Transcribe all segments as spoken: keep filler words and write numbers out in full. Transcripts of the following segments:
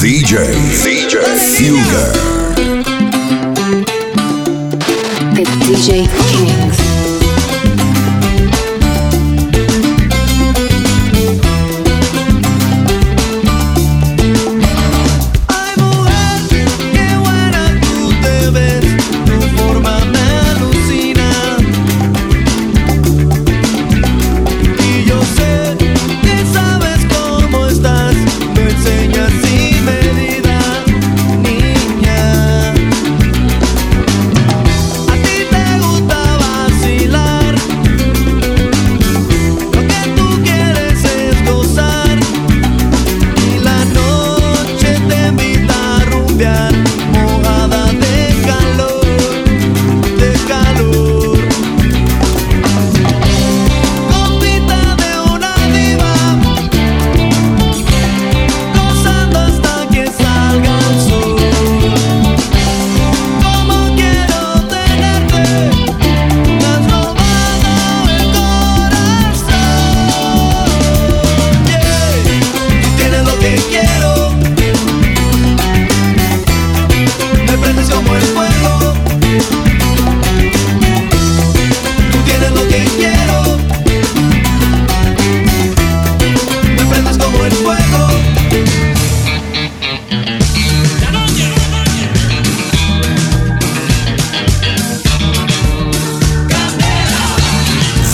DJ DJ Fuga with DJ Kings.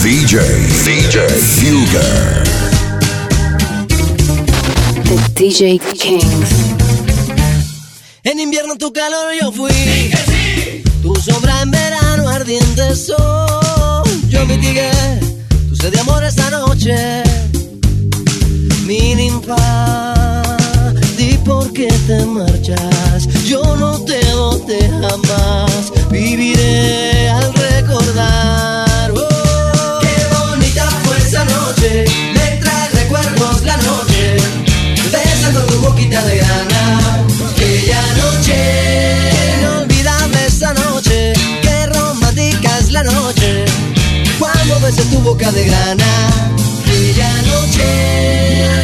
DJ DJ Fuger The DJ Kings. En invierno tu calor yo fui. Sí que sí. Tu sombra en verano ardiente sol. Yo mitigué tu sed de amor esta noche. Mi ninfa, di por qué te marchas. Yo no te boté jamás. Viviré al recordar. Oh. Esa noche me trae recuerdos la noche, besando tu boquita de gana. Aquella noche inolvidable esa noche, qué romántica es la noche, cuando besé tu boca de gana. Aquella noche,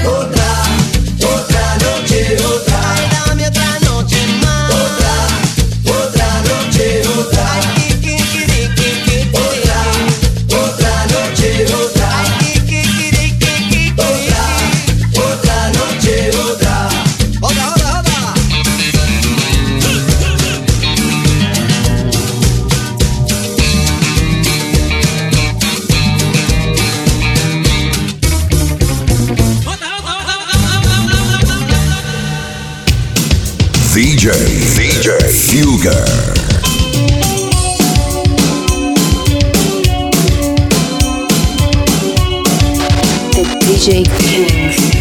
otra, otra noche, otra. Dame otra noche más. Otra, otra noche, otra. DJ, DJ Fuger. The DJ Kings.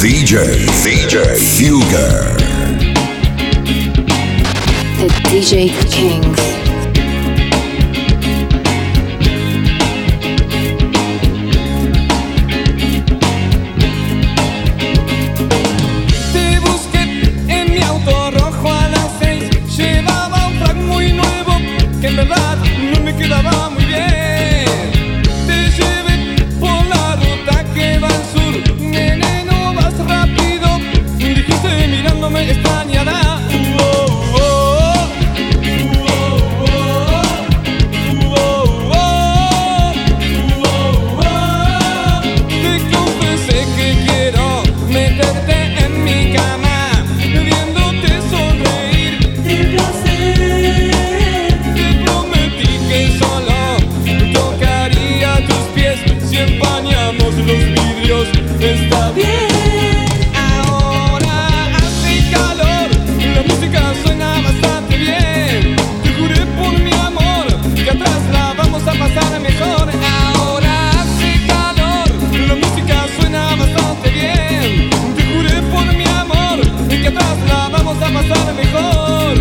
DJ, DJ Fuger. The DJ Kings. Quebramos los vidrios, está bien. Ahora hace calor, la música suena bastante bien. Te juré por mi amor que atrás la vamos a pasar mejor. Ahora hace calor, la música suena bastante bien. Te juré por mi amor que atrás la vamos a pasar mejor.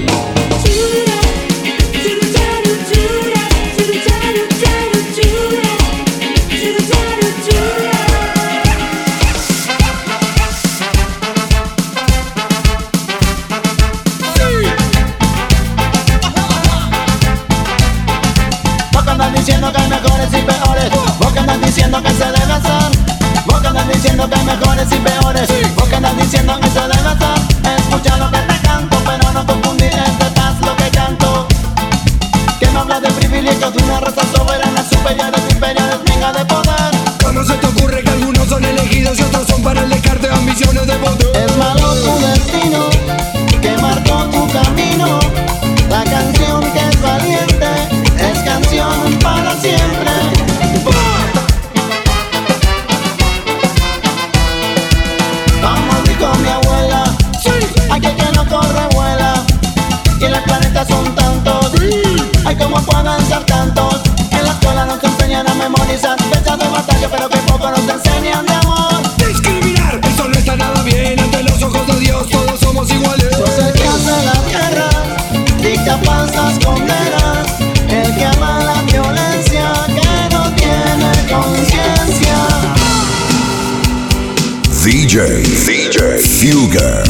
D J D J Fuga,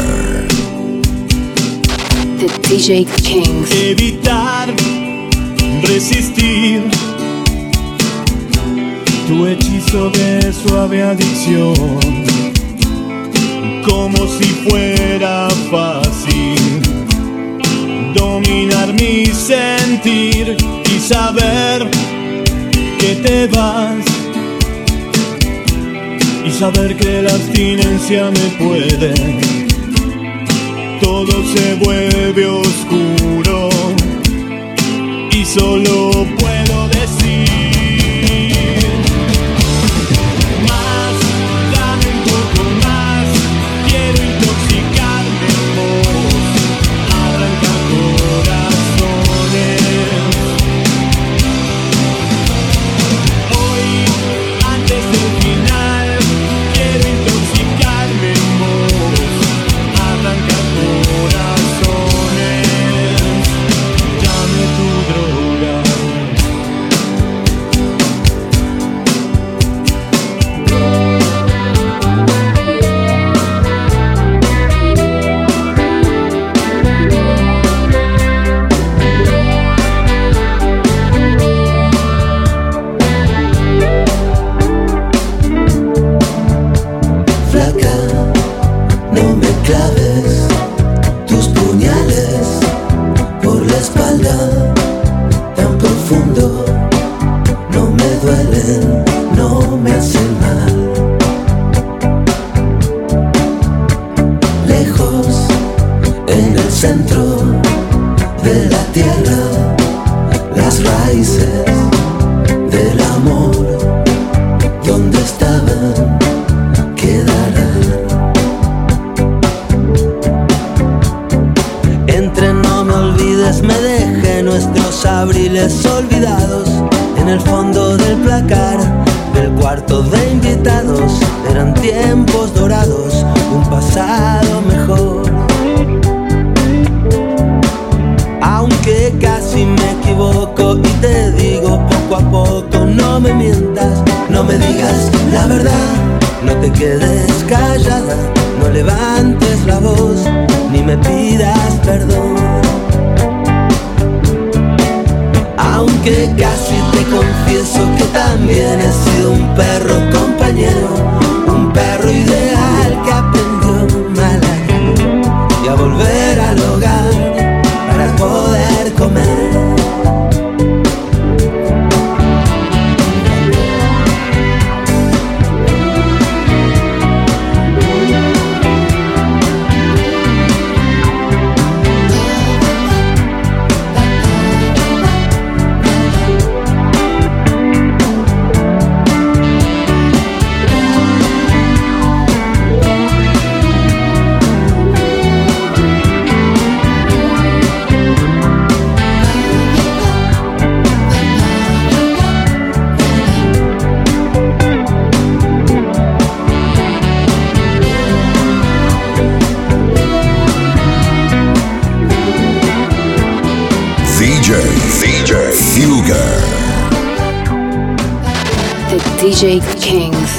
The D J Kings. Evitar, resistir tu hechizo de suave adicción, como si fuera fácil dominar mi sentir y saber que te vas. Y saber que la abstinencia me puede, todo se vuelve oscuro y solo puedo decir más, dame un poco más, quiero intoxicarme en vos, arranca corazones hoy antes del final. D J Kings.